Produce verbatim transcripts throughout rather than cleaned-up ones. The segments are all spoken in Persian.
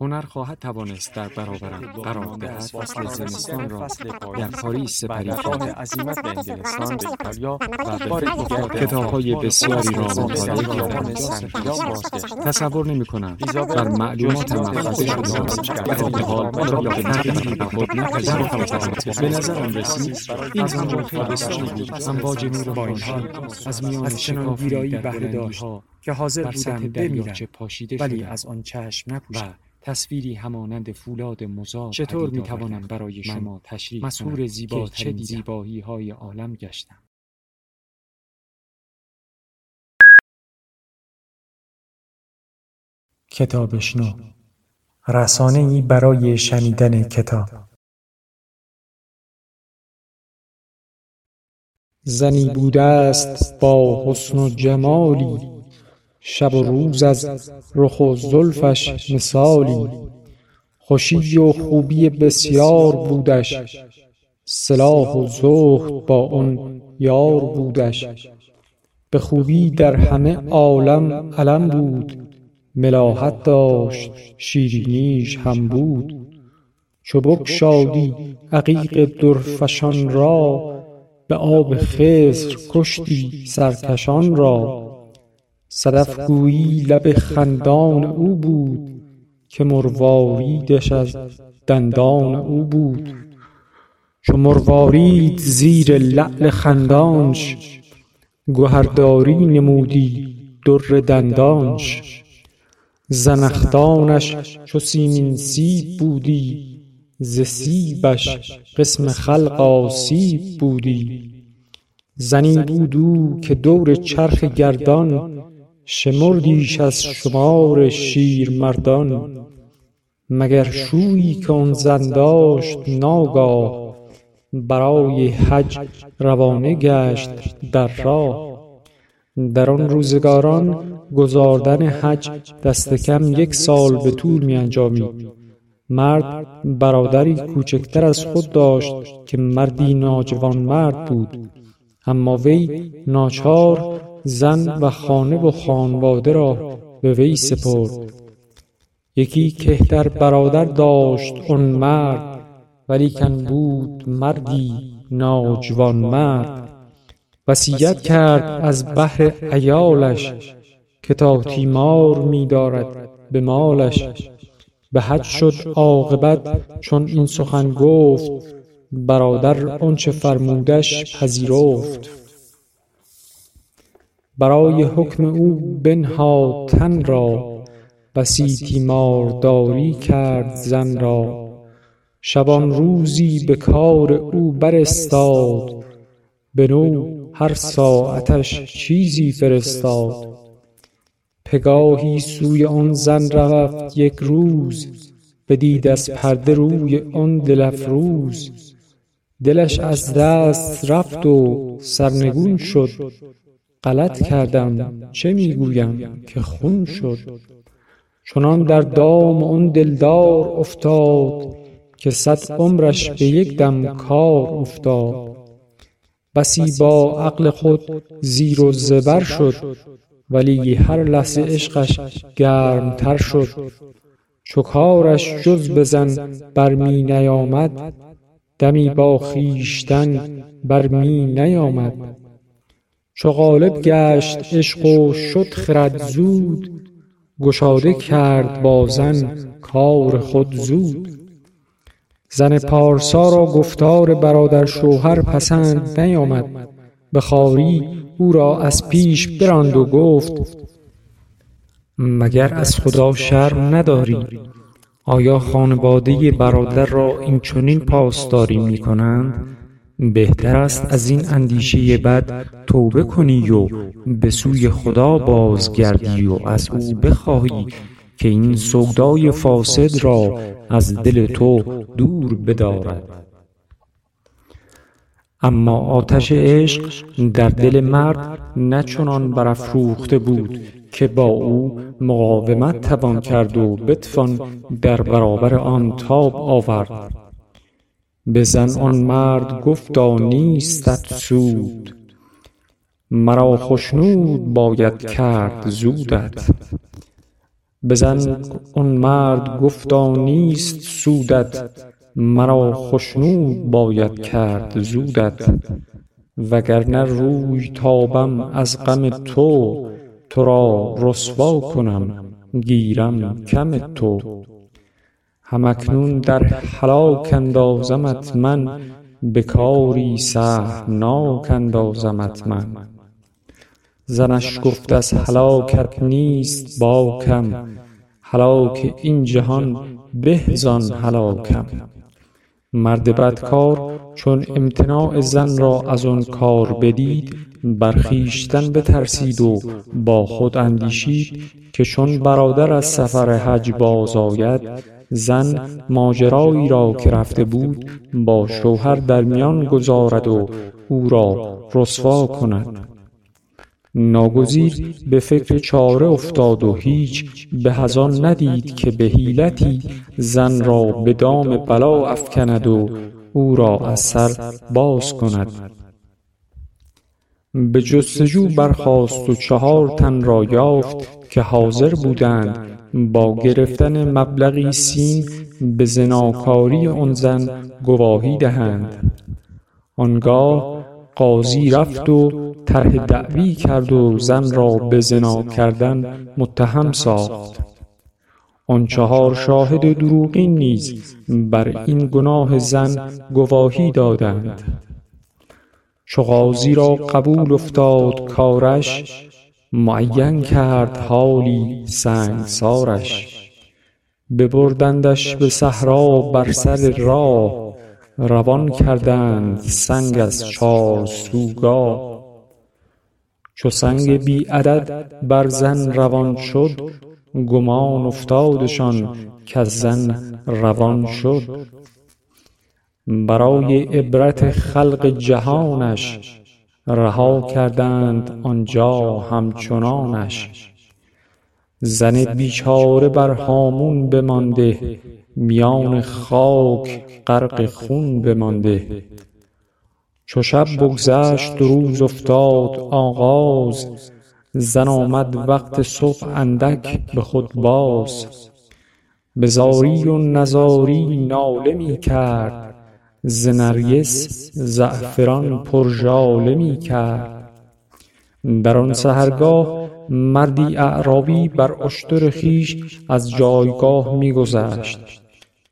هنر خواهد توانست در برابرم قرار دهد. فصل زمستان را در پاریس سپری کرد. عزیمت به انگلستان به ایتالیا و بار دیگر کتاب‌های بسیاری را مطالعه کردم. تصور نمی‌کنم بر معلومات محفظه شده در حال را به تغییری به خود نپذیرفتم. به نظرم رسید این زمان خیلی سختی بود. امواج نور ماهی از میان شکاف بهره داشت که حاضر بودم بمیرم، ولی از آن چشم نپوشیدم. تصویری همانند فولاد مزار چطور میتوانم برای شما تشریح کنم مسحور زیباترین زیبایی های عالم گشتم. کتابشنو، رسانه‌ای برای شنیدن کتاب. زنی بوده است با حسن و جمالی، شب و روز از رخ و زلفش مثالی، خوشی و خوبی بسیار بودش، سلاح و زهد با آن یار بودش. به خوبی در همه عالم علم بود، ملاحت داشت شیرینیش هم بود. چو بگشادی عقیق درفشان را، به آب خضر کشتی سرکشان را. صدفگویی لب خندان او بود، که مرواریدش از دندان او بود. چو مروارید زیر لعل خندانش، گوهرداری نمودی در دندانش. زنخدانش چو سیمین سیب بودی، ز سیبش قسم خلق آسیب بودی. زنی بود او که دور چرخ گردان، شمردیش از شمار شیرمردان. مگر شویی که آن زن داشت ناگاه، برای حج روانه گشت در راه. در آن روزگاران گزاردن حج دست کم یک سال به طول می انجامید. مرد برادری کوچکتر از خود داشت که مردی ناجوان مرد بود، اما وی ناچار زن و خانه و خانواده را به وی سپرد. یکی کهتر برادر داشت اون مرد، ولیکن بود مردی ناجوان مرد. وصیت کرد از بحر عیالش، که تا تیمار می دارد به مالش. به حج شد عاقبت چون این سخن گفت، برادر آنچه فرمودش پذیرفت. برای حکم او بنهاد تن را، بسی تیمارداری کرد زن را. شبان روزی به کار او برستاد، به نو هر ساعتش چیزی فرستاد. پگاهی سوی آن زن رفت یک روز، بدید از پرده روی آن دل افروز. دلش از دست رفت و سرنگون شد، غلط کردم چه میگویم که خون شد. چنان در دام آن دلدار افتاد، که صد عمرش به یک دم کار افتاد. بسی با عقل خود زیر و زبر شد، ولی هر لحظه عشقش گرمتر شد. چو کارش جز بزن برمی نیامد، دمی با خویشتن برمی نیامد. چو غالب گشت عشق و شد خرد زود، گشاده کرد با زن کار خود زود. زن پارسا را گفتار برادر شوهر پسند نیامد، به خواری او را از پیش براند و گفت مگر از خدا شرم نداری؟ آیا خانواده برادر را این چنین پاسداری می کنند؟ بهتر است از این اندیشه بد توبه کنی و به سوی خدا بازگردی و از او بخواهی که این سودای فاسد را از دل تو دور بدارد. اما آتش عشق در دل مرد نه چنان برافروخته بود که با او مقاومت توان کرد و بتوان در برابر آن تاب آورد. به زن آن مرد گفتا نیستت سود، مرا خوشنود باید کرد زودت. به زن آن مرد گفتا نیست سودت، مرا خوشنود باید کرد زودت. وگرنه روی تابم از غم تو، تو را رسوا کنم گیرم کم تو. همکنون در هلاک اندازمت من، به کاری سهمناک اندازمت من. زنش گفت از هلاکت نیست باکم، هلاک این جهان به زان هلاکم. مرد بدکار چون امتناع زن را از آن کار بدید، برخیشتن بترسید و با خود اندیشید که چون برادر از سفر حج باز آید، زن ماجرایی را که رفته بود با شوهر در میان گذارد و او را رسوا کند. ناگزیر به فکر چاره افتاد و هیچ به از آن ندید که به حیلتی زن را به دام بلا افکند و او را از سر باز کند. به جستجو برخاست و چهار تن را یافت که حاضر بودند با گرفتن مبلغی سیم به زناکاری آن زن گواهی دهند. آنگاه قاضی رفت و طرح دعوی کرد و زن را به زنا کردن متهم ساخت. آن چهار شاهد دروغین نیز بر این گناه زن گواهی دادند. چو قاضی را قبول افتاد کارش، معین کرد حالی سنگسارش. ببردندش به صحرا بر سر راه، روان کردند سنگ از چار سوگاه. چو سنگ بی عدد بر زن روان شد، گمان افتادشان که زن روان شد. برای عبرت خلق جهانش، رها کردند آنجا همچنانش. زن بیچاره بر هامون بمانده، میان خاک غرق خون بمانده. چو شب بگذشت روز افتاد آغاز، زن آمد وقت صبح اندک به خود باز. به زاری و نزاری ناله می کرد، ز نرگس زعفران پر ژاله می کرد. در آن سحرگاه مردی اعرابی بر اشتر خویش از جایگاه می گذشت.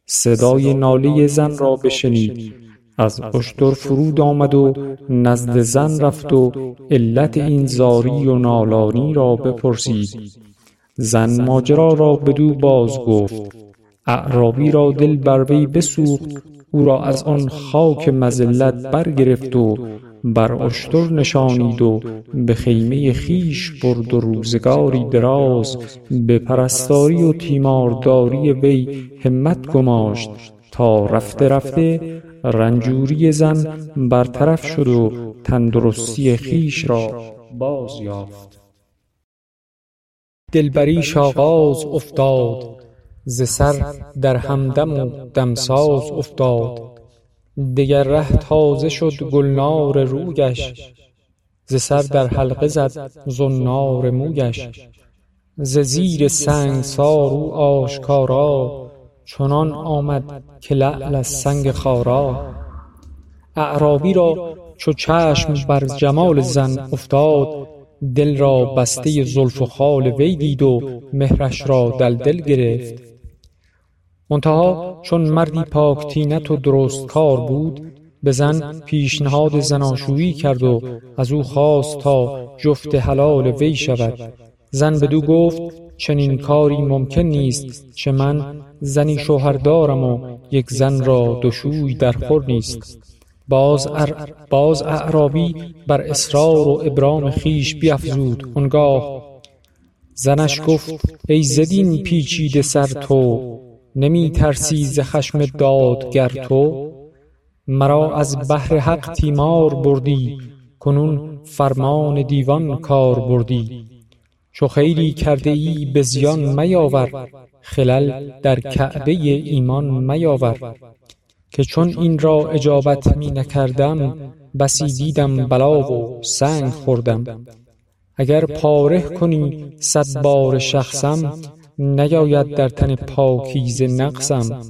صدای ناله زن را بشنید، از اشتر فرود آمد و نزد زن رفت و علت این زاری و نالانی را بپرسید. زن ماجرا را بدو باز گفت. اعرابی را دل بر وی بسوخت، او را از آن خاک مذلت برگرفت و بر اشتر نشانید و به خیمه خیش برد و روزگاری دراز به پرستاری و تیمارداری وی همت گماشت تا رفته رفته رنجوری زن برطرف شد و تندرستی خیش را باز یافت. دلبریش آغاز افتاد، ز سر در همدم و دمساز افتاد. دگر ره تازه شد گلنار رویش، ز سر در حلقه زد زنار مویش. ز زیر سنگسار او آشکارا، چنان آمد که لعل از سنگ خارا. اعرابی را چو چشم بر جمال زن افتاد، دل را بسته زلف و خال وی دید و مهرش را دلدل گرفت. منتها چون مردی پاک طینت و درست کار بود، به زن پیشنهاد زناشویی کرد و از او خواست تا جفت حلال وی شود. زن بدو گفت چنین کاری ممکن نیست، چه من زنی شوهر دارم و یک زن را دوشوی در خور نیست. باز, ار... باز اعرابی بر اصرار و ابرام خیش بیفزود. آنگاه زنش گفت ای زدین پیچیده سر تو، نمی ترسی ز خشم دادگر تو؟ مرا از بحر حق تیمار بردی، کنون فرمان دیوان کار بردی. چو خیری کرده ای به زیان میاور، خلل در کعبه ایمان میاور. که چون این را اجابت می نکردم، بسی دیدم بلا و سنگ خوردم. اگر پاره کنی صد بار شخصم، نیاید در تن پاکیزه نقصم.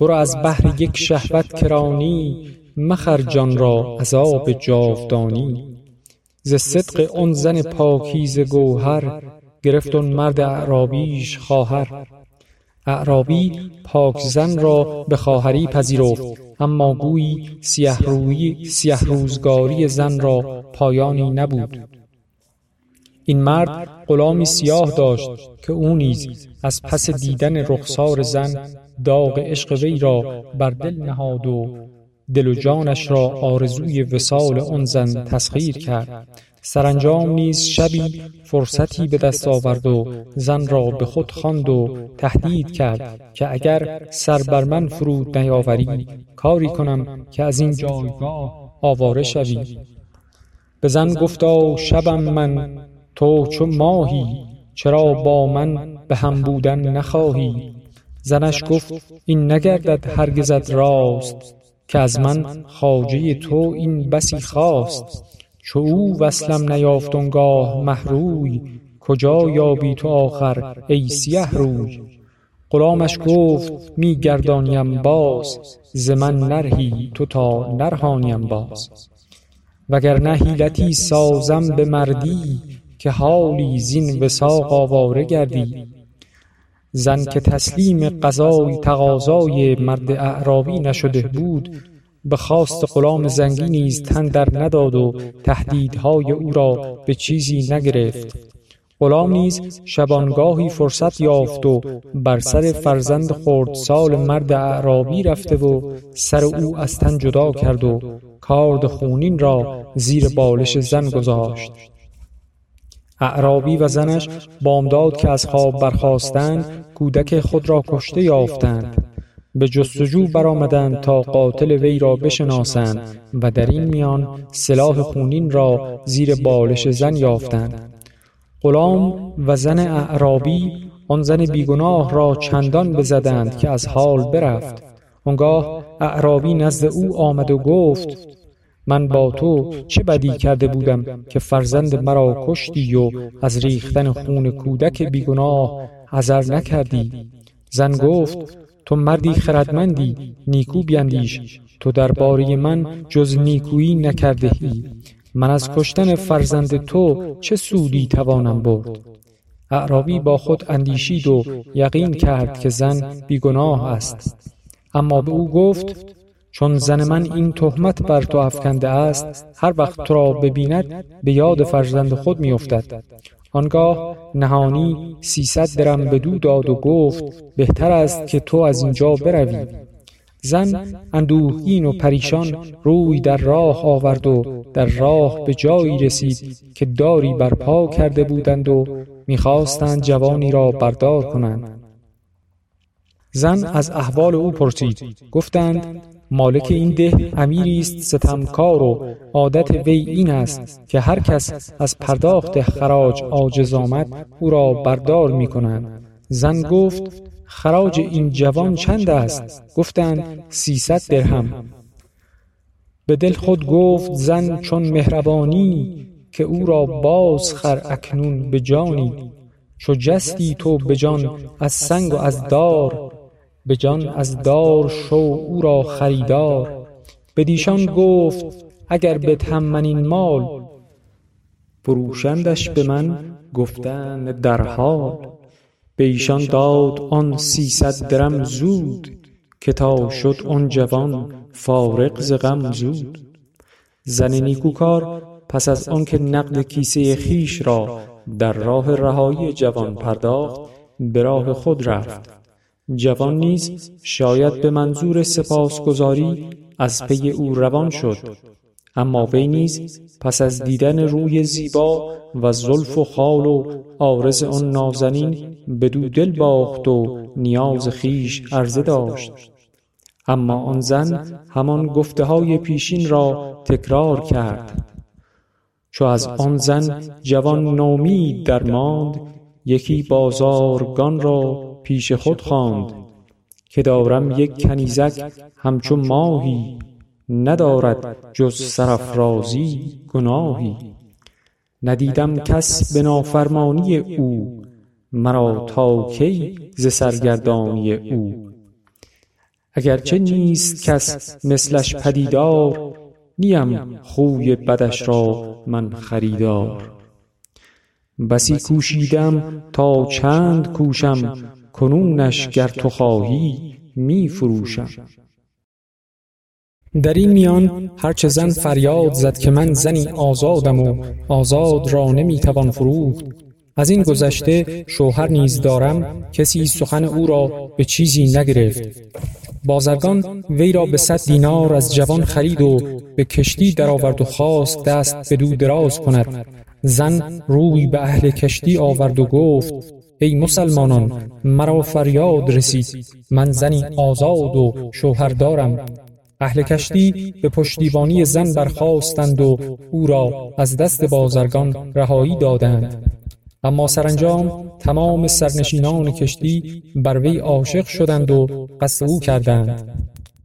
برو از بحر یک شهوت کرانی، مخر جان را عذاب جاودانی. ز صدق آن زن پاکیزه گوهر، گرفت آن مرد اعرابیش خواهر. اعرابی پاک زن را به خواهری پذیرفت، اما گویی سیه روی سیه روزگاری زن را پایانی نبود. این مرد غلامی سیاه داشت که او نیز از پس دیدن رخسار زن داغ عشق وی را بر دل نهاد و دل و جانش را آرزوی وصال آن زن تسخیر کرد. سرانجام نیز شبی فرصتی به دست آورد و زن را به خود خواند و تهدید کرد که اگر سر بر من فرود نیاوری، کاری کنم که از این جایگاه آواره شوی. به زن گفتا شبم من، تو چو ماهی، چرا با من به هم بودن نخواهی؟ زنش گفت این نگردد هرگزت راست، که از من خواجه تو این بسی خواست. چو او وصلم نیافتنگاه محروی، کجا یابی تو آخر ای سیه روی؟ غلامش گفت می گردانیم باز، ز من نرهی تو تا نرهانیم باز. وگرنه حیلتی سازم به مردی، که حالی زین وثاق آواره گردی. زن که تسلیم قضای تقاضای مرد اعرابی نشده بود، به خواست غلام زنگی نیز تن در نداد و تهدیدهای او را به چیزی نگرفت. غلام نیز شبانگاهی فرصت یافت و بر سر فرزند خردسال مرد اعرابی رفته و سر او از تن جدا کرد و کارد خونین را زیر بالش زن گذاشت. اعرابی و زنش بامداد که از خواب برخاستند، کودک خود را کشته یافتند. به جستجو برآمدند تا قاتل وی را بشناسند و در این میان سلاح خونین را زیر بالش زن یافتند. غلام و زن اعرابی آن زن بیگناه را چندان بزدند که از حال برفت. آنگاه اعرابی نزد او آمد و گفت من با تو چه بدی کرده بودم که فرزند مرا کشتی و از ریختن خون کودک بیگناه حذر نکردی؟ زن گفت تو مردی خردمندی، نیکو بیندیش. تو درباره من جز نیکویی نکرده ای. من از کشتن فرزند تو چه سودی توانم برد؟ اعرابی با خود اندیشید و یقین کرد که زن بیگناه است. اما به او گفت چون زن من این تهمت بر تو افکنده است، هر وقت تو را ببیند به یاد فرزند خود می افتد. آنگاه نهانی سیصد درم بدو داد و گفت بهتر است که تو از اینجا بروی. زن اندوهگین و پریشان روی در راه آورد و در راه به جایی رسید که داری برپا کرده بودند و می‌خواستند جوانی را بردار کنند. زن از احوال او پرسید. گفتند مالک این ده امیری است ستمکار و عادت وی این است که هر کس از پرداخت خراج عاجز آمد او را بردار می کنند. زن گفت خراج این جوان چند است؟ گفتند سیصد درهم. به دل خود گفت زن چون مهربانی، که او را باز خر اکنون به جانی. چو جستی تو به جان از سنگ و از دار، به جان از دار شو او را خریدار. بدیشان گفت اگر بدهم من این مال، فروشندش به من گفتند در حال. به ایشان داد آن سیصد درم زود، که تا شد آن جوان فارغ ز غم زود. زن نیکوکار پس از آنکه نقد کیسه خیش را در راه رهایی جوان پرداخت، به راه خود رفت. جوان نیز شاید به منظور سپاسگزاری از پی او روان شد، اما وی نیز پس از دیدن روی زیبا و زلف و خال و عارض آن نازنین، بدو دل باخت و نیاز خیش عرضه داشت. اما آن زن همان گفته های پیشین را تکرار کرد. چو از آن زن جوان نومید در ماند، یکی بازارگان را پیش خود خواند که دارم یک کنیزک همچو ماهی، ندارد جز سرافرازی گناهی. ندیدم کس به نافرمانی او، مرا تا کی ز سرگردانی او. اگرچه نیست کس مثلش پدیدار، نیم خوی بدش را من خریدار. بسی کوشیدم تا چند کوشم، کنونش گر تو خواهی می فروشم. در این میان هرچه زن فریاد زد که من زنی آزادم و آزاد را نمی توان فروخت. از این گذشته شوهر نیز دارم، کسی سخن او را به چیزی نگرفت. بازرگان وی را به صد دینار از جوان خرید و به کشتی درآورد و خواست دست بدو دراز کند. زن روی به اهل کشتی آورد و گفت: ای مسلمانان، مرا فریاد رسید، من زنی آزاد و شوهر دارم. اهل کشتی به پشتیبانی زن برخاستند و او را از دست بازرگان رهایی دادند. اما سرانجام تمام سرنشینان کشتی بر وی عاشق شدند و قصد او کردند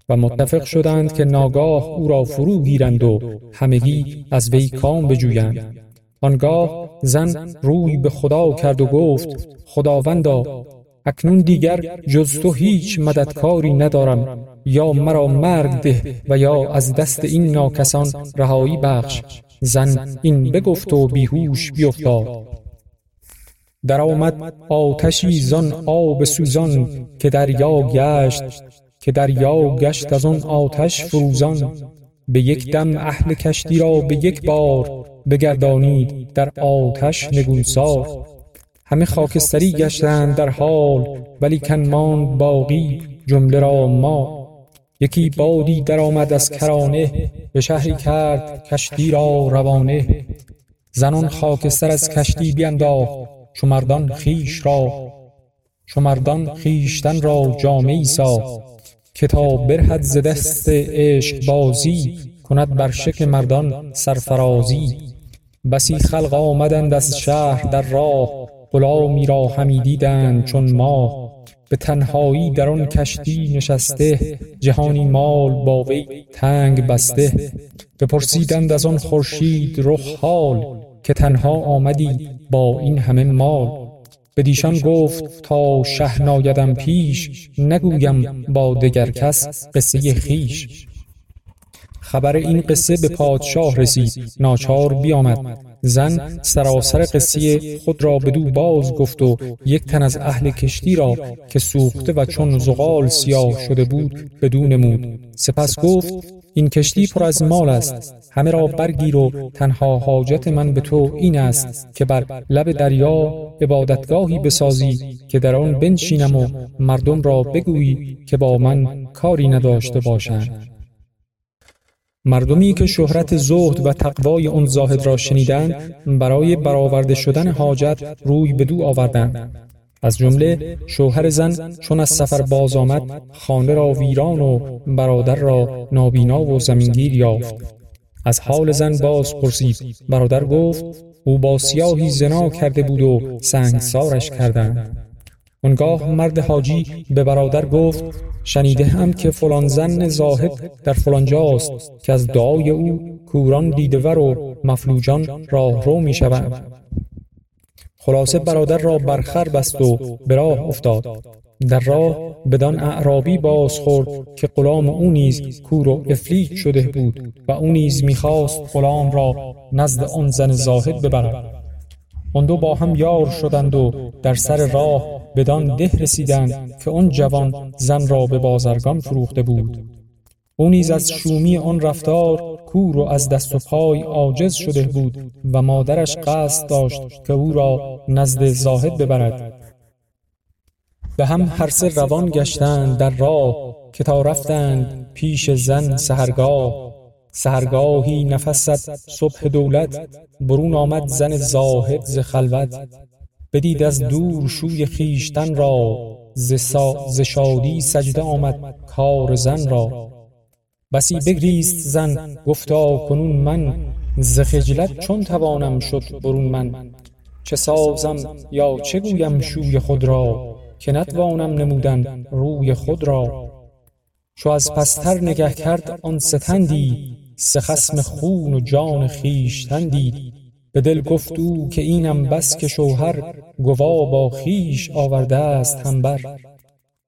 و متفق شدند که ناگاه او را فرو گیرند و همگی از وی کام بجویند. آنگاه زن روی به خدا کرد و گفت: خداوندا، اکنون دیگر جز تو هیچ مددکاری ندارم، یا مرا مرگ ده و یا از دست این ناکسان رهایی بخش. زن این بگفت و بیهوش بیفتاد. در آمد آتشی زان آب سوزان که دریا گشت که دریا گشت از آن آتش فروزان. به یک دم اهل کشتی را به یک بار بگردانید در آتش نگونسار. همه خاکستری گشتند در حال، ولی کن ماند باقی جمله را ما. یکی بادی در آمد از کرانه، به شهری کرد کشتی را روانه. زنان خاکستر از کشتی بینداخت، چو مردان خیش را چو مردان خیشتن را جامه‌ای ساخت که تا برهد ز دست عشق بازی، کند بر شکل مردان سرفرازی. بسی خلق آمدند از شهر در راه، غلامی را همی دیدند چون ماه. به تنهایی در آن کشتی نشسته، جهانی مال با وی تنگ بسته. بپرسیدند از آن خورشید رخ حال، که تنها آمدی با این همه مال. بدیشان گفت: تا شه نایدم پیش، نگویم با دگر کس قصه خیش. خبر این قصه به پادشاه رسید، ناچار بیامد. زن سراسر قصه خود را بدو باز گفت و یک تن از اهل کشتی را که سوخته و چون زغال سیاه شده بود بدو نمود. سپس گفت: این کشتی پر از مال است، همه را برگیر و تنها حاجت من به تو این است که بر لب دریا عبادتگاهی بسازی که در آن بنشینم و مردم را بگویی که با من کاری نداشته باشند. مردمی که شهرت زهد و تقوای آن زاهد را شنیدند، برای برآورده شدن حاجت روی بدو آوردند. از جمله شوهر زن چون از سفر باز آمد، خانه را ویران و برادر را نابینا و زمینگیر یافت. از حال زن باز پرسید. برادر گفت: او با سیاهی زنا کرده بود و سنگسارش کردند. آنگاه مرد حاجی به برادر گفت: شنیده هم که فلان زن زاهد در فلان جاست که از دعای او کوران دیدور و مفلوجان راه رو می شوند. خلاصه برادر را برخر بست و به راه افتاد. در راه بدان اعرابی باز خورد که غلام او نیز کور و افلیت شده بود و او نیز می‌خواست غلام را نزد آن زن زاهد ببرد. آن دو با هم یار شدند و در سر راه بدان ده رسیدند که آن جوان زن را به بازرگان فروخته بود. او نیز از شومی آن رفتار کور و از دست و پای عاجز شده بود و مادرش قصد داشت که او را نزد زاهد ببرد. به هم هر سه روان گشتند در راه، که تا رفتند پیش زن سحرگاه. سحرگاهی نفست صبح دولت، برون آمد زن زاهد ز خلوت. بدید از دور شوی خیشتن را، ز شادی سجده آمد کار زن را. بسی بگریست زن گفتا کنون من، ز خجلت چون توانم شد برون من. چه سازم یا چه گویم شوی خود را، که نتوانم نمودن روی خود را. چو از پستر نگه کرد آن ستندی، سه خصم خون و جان خویشتن دید. به دل گفت او که اینم بس که شوهر، گوا با خویش آورده است همبر.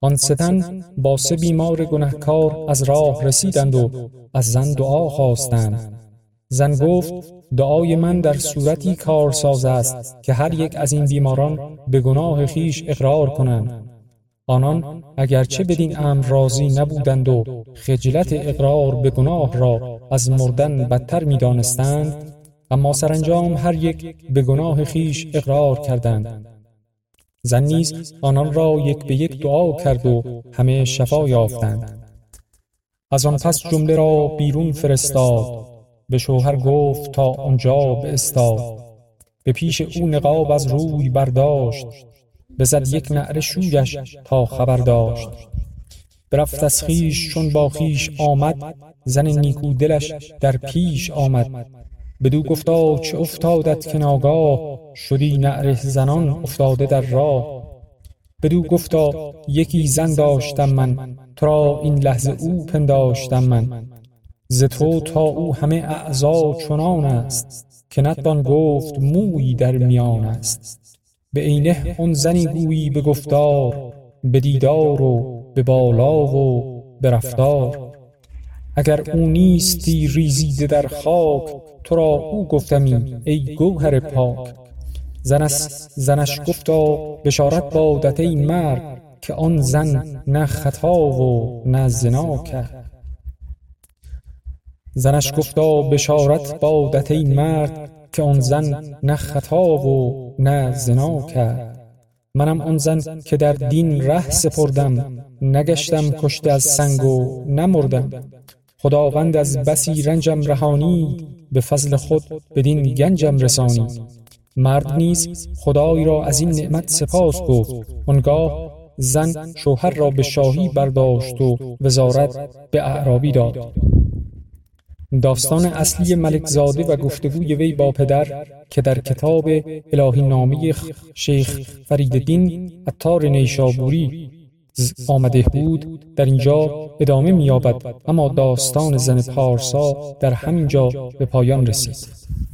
آن سه تن با سه بیمار گنهکار از راه رسیدند و از زن دعا خواستند. زن گفت دعای من در صورتی کارساز است که هر یک از این بیماران به گناه خویش اقرار کنند. آنان اگرچه بدین امر راضی نبودند و خجلت اقرار به گناه را از مردن بدتر می دانستند، اما سرانجام هر یک به گناه خویش اقرار کردند. زن نیز آنان را یک به یک دعا کرد و همه شفا یافتند. از آن پس جمله را بیرون فرستاد، به شوهر گفت تا آنجا بایستاد. به پیش او نقاب از روی برداشت، بزد یک نعره شویش تا خبر داشت. برفت از خویش چون با خویش آمد، زن نیکو دلش در پیش آمد. بدو گفتا چه افتادت که ناگاه، شدی نعره زنان افتاده در راه. بدو گفتا یکی زن داشتم من، تو را این لحظه او پنداشتم من. ز تو تا او همه اعضا چنان است، که نتوان گفت مویی در میان است. به عینه آن زنی گویی به گفتار، به دیدار و به بالا و به رفتار. اگر او نیستی ریزیده در خاک، تو را او گفتمی ای گوهر پاک. زنش گفتا بشارت بادت ای مرد، که آن زن نه خطا و نه زنا کرد. زنش گفتا بشارت بادت ای مرد، که آن زن نه خطا و نه زنا کرد. منم آن زن که در دین ره سپردم، نگشتم کشته از سنگ و نمردم. خداوند از بسی رنجم رهانی، به فضل خود بدین گنجم رسانی. مرد نیز خدای را از این نعمت سپاس گفت. آنگاه زن شوهر را به شاهی برداشت و وزارت به اعرابی داد. داستان اصلی ملک زاده و گفتگوی وی با پدر که در کتاب الهی نامی شیخ فریدالدین عطار نیشابوری آمده بود در اینجا ادامه می‌یابد، اما داستان زن پارسا در همینجا به پایان رسید.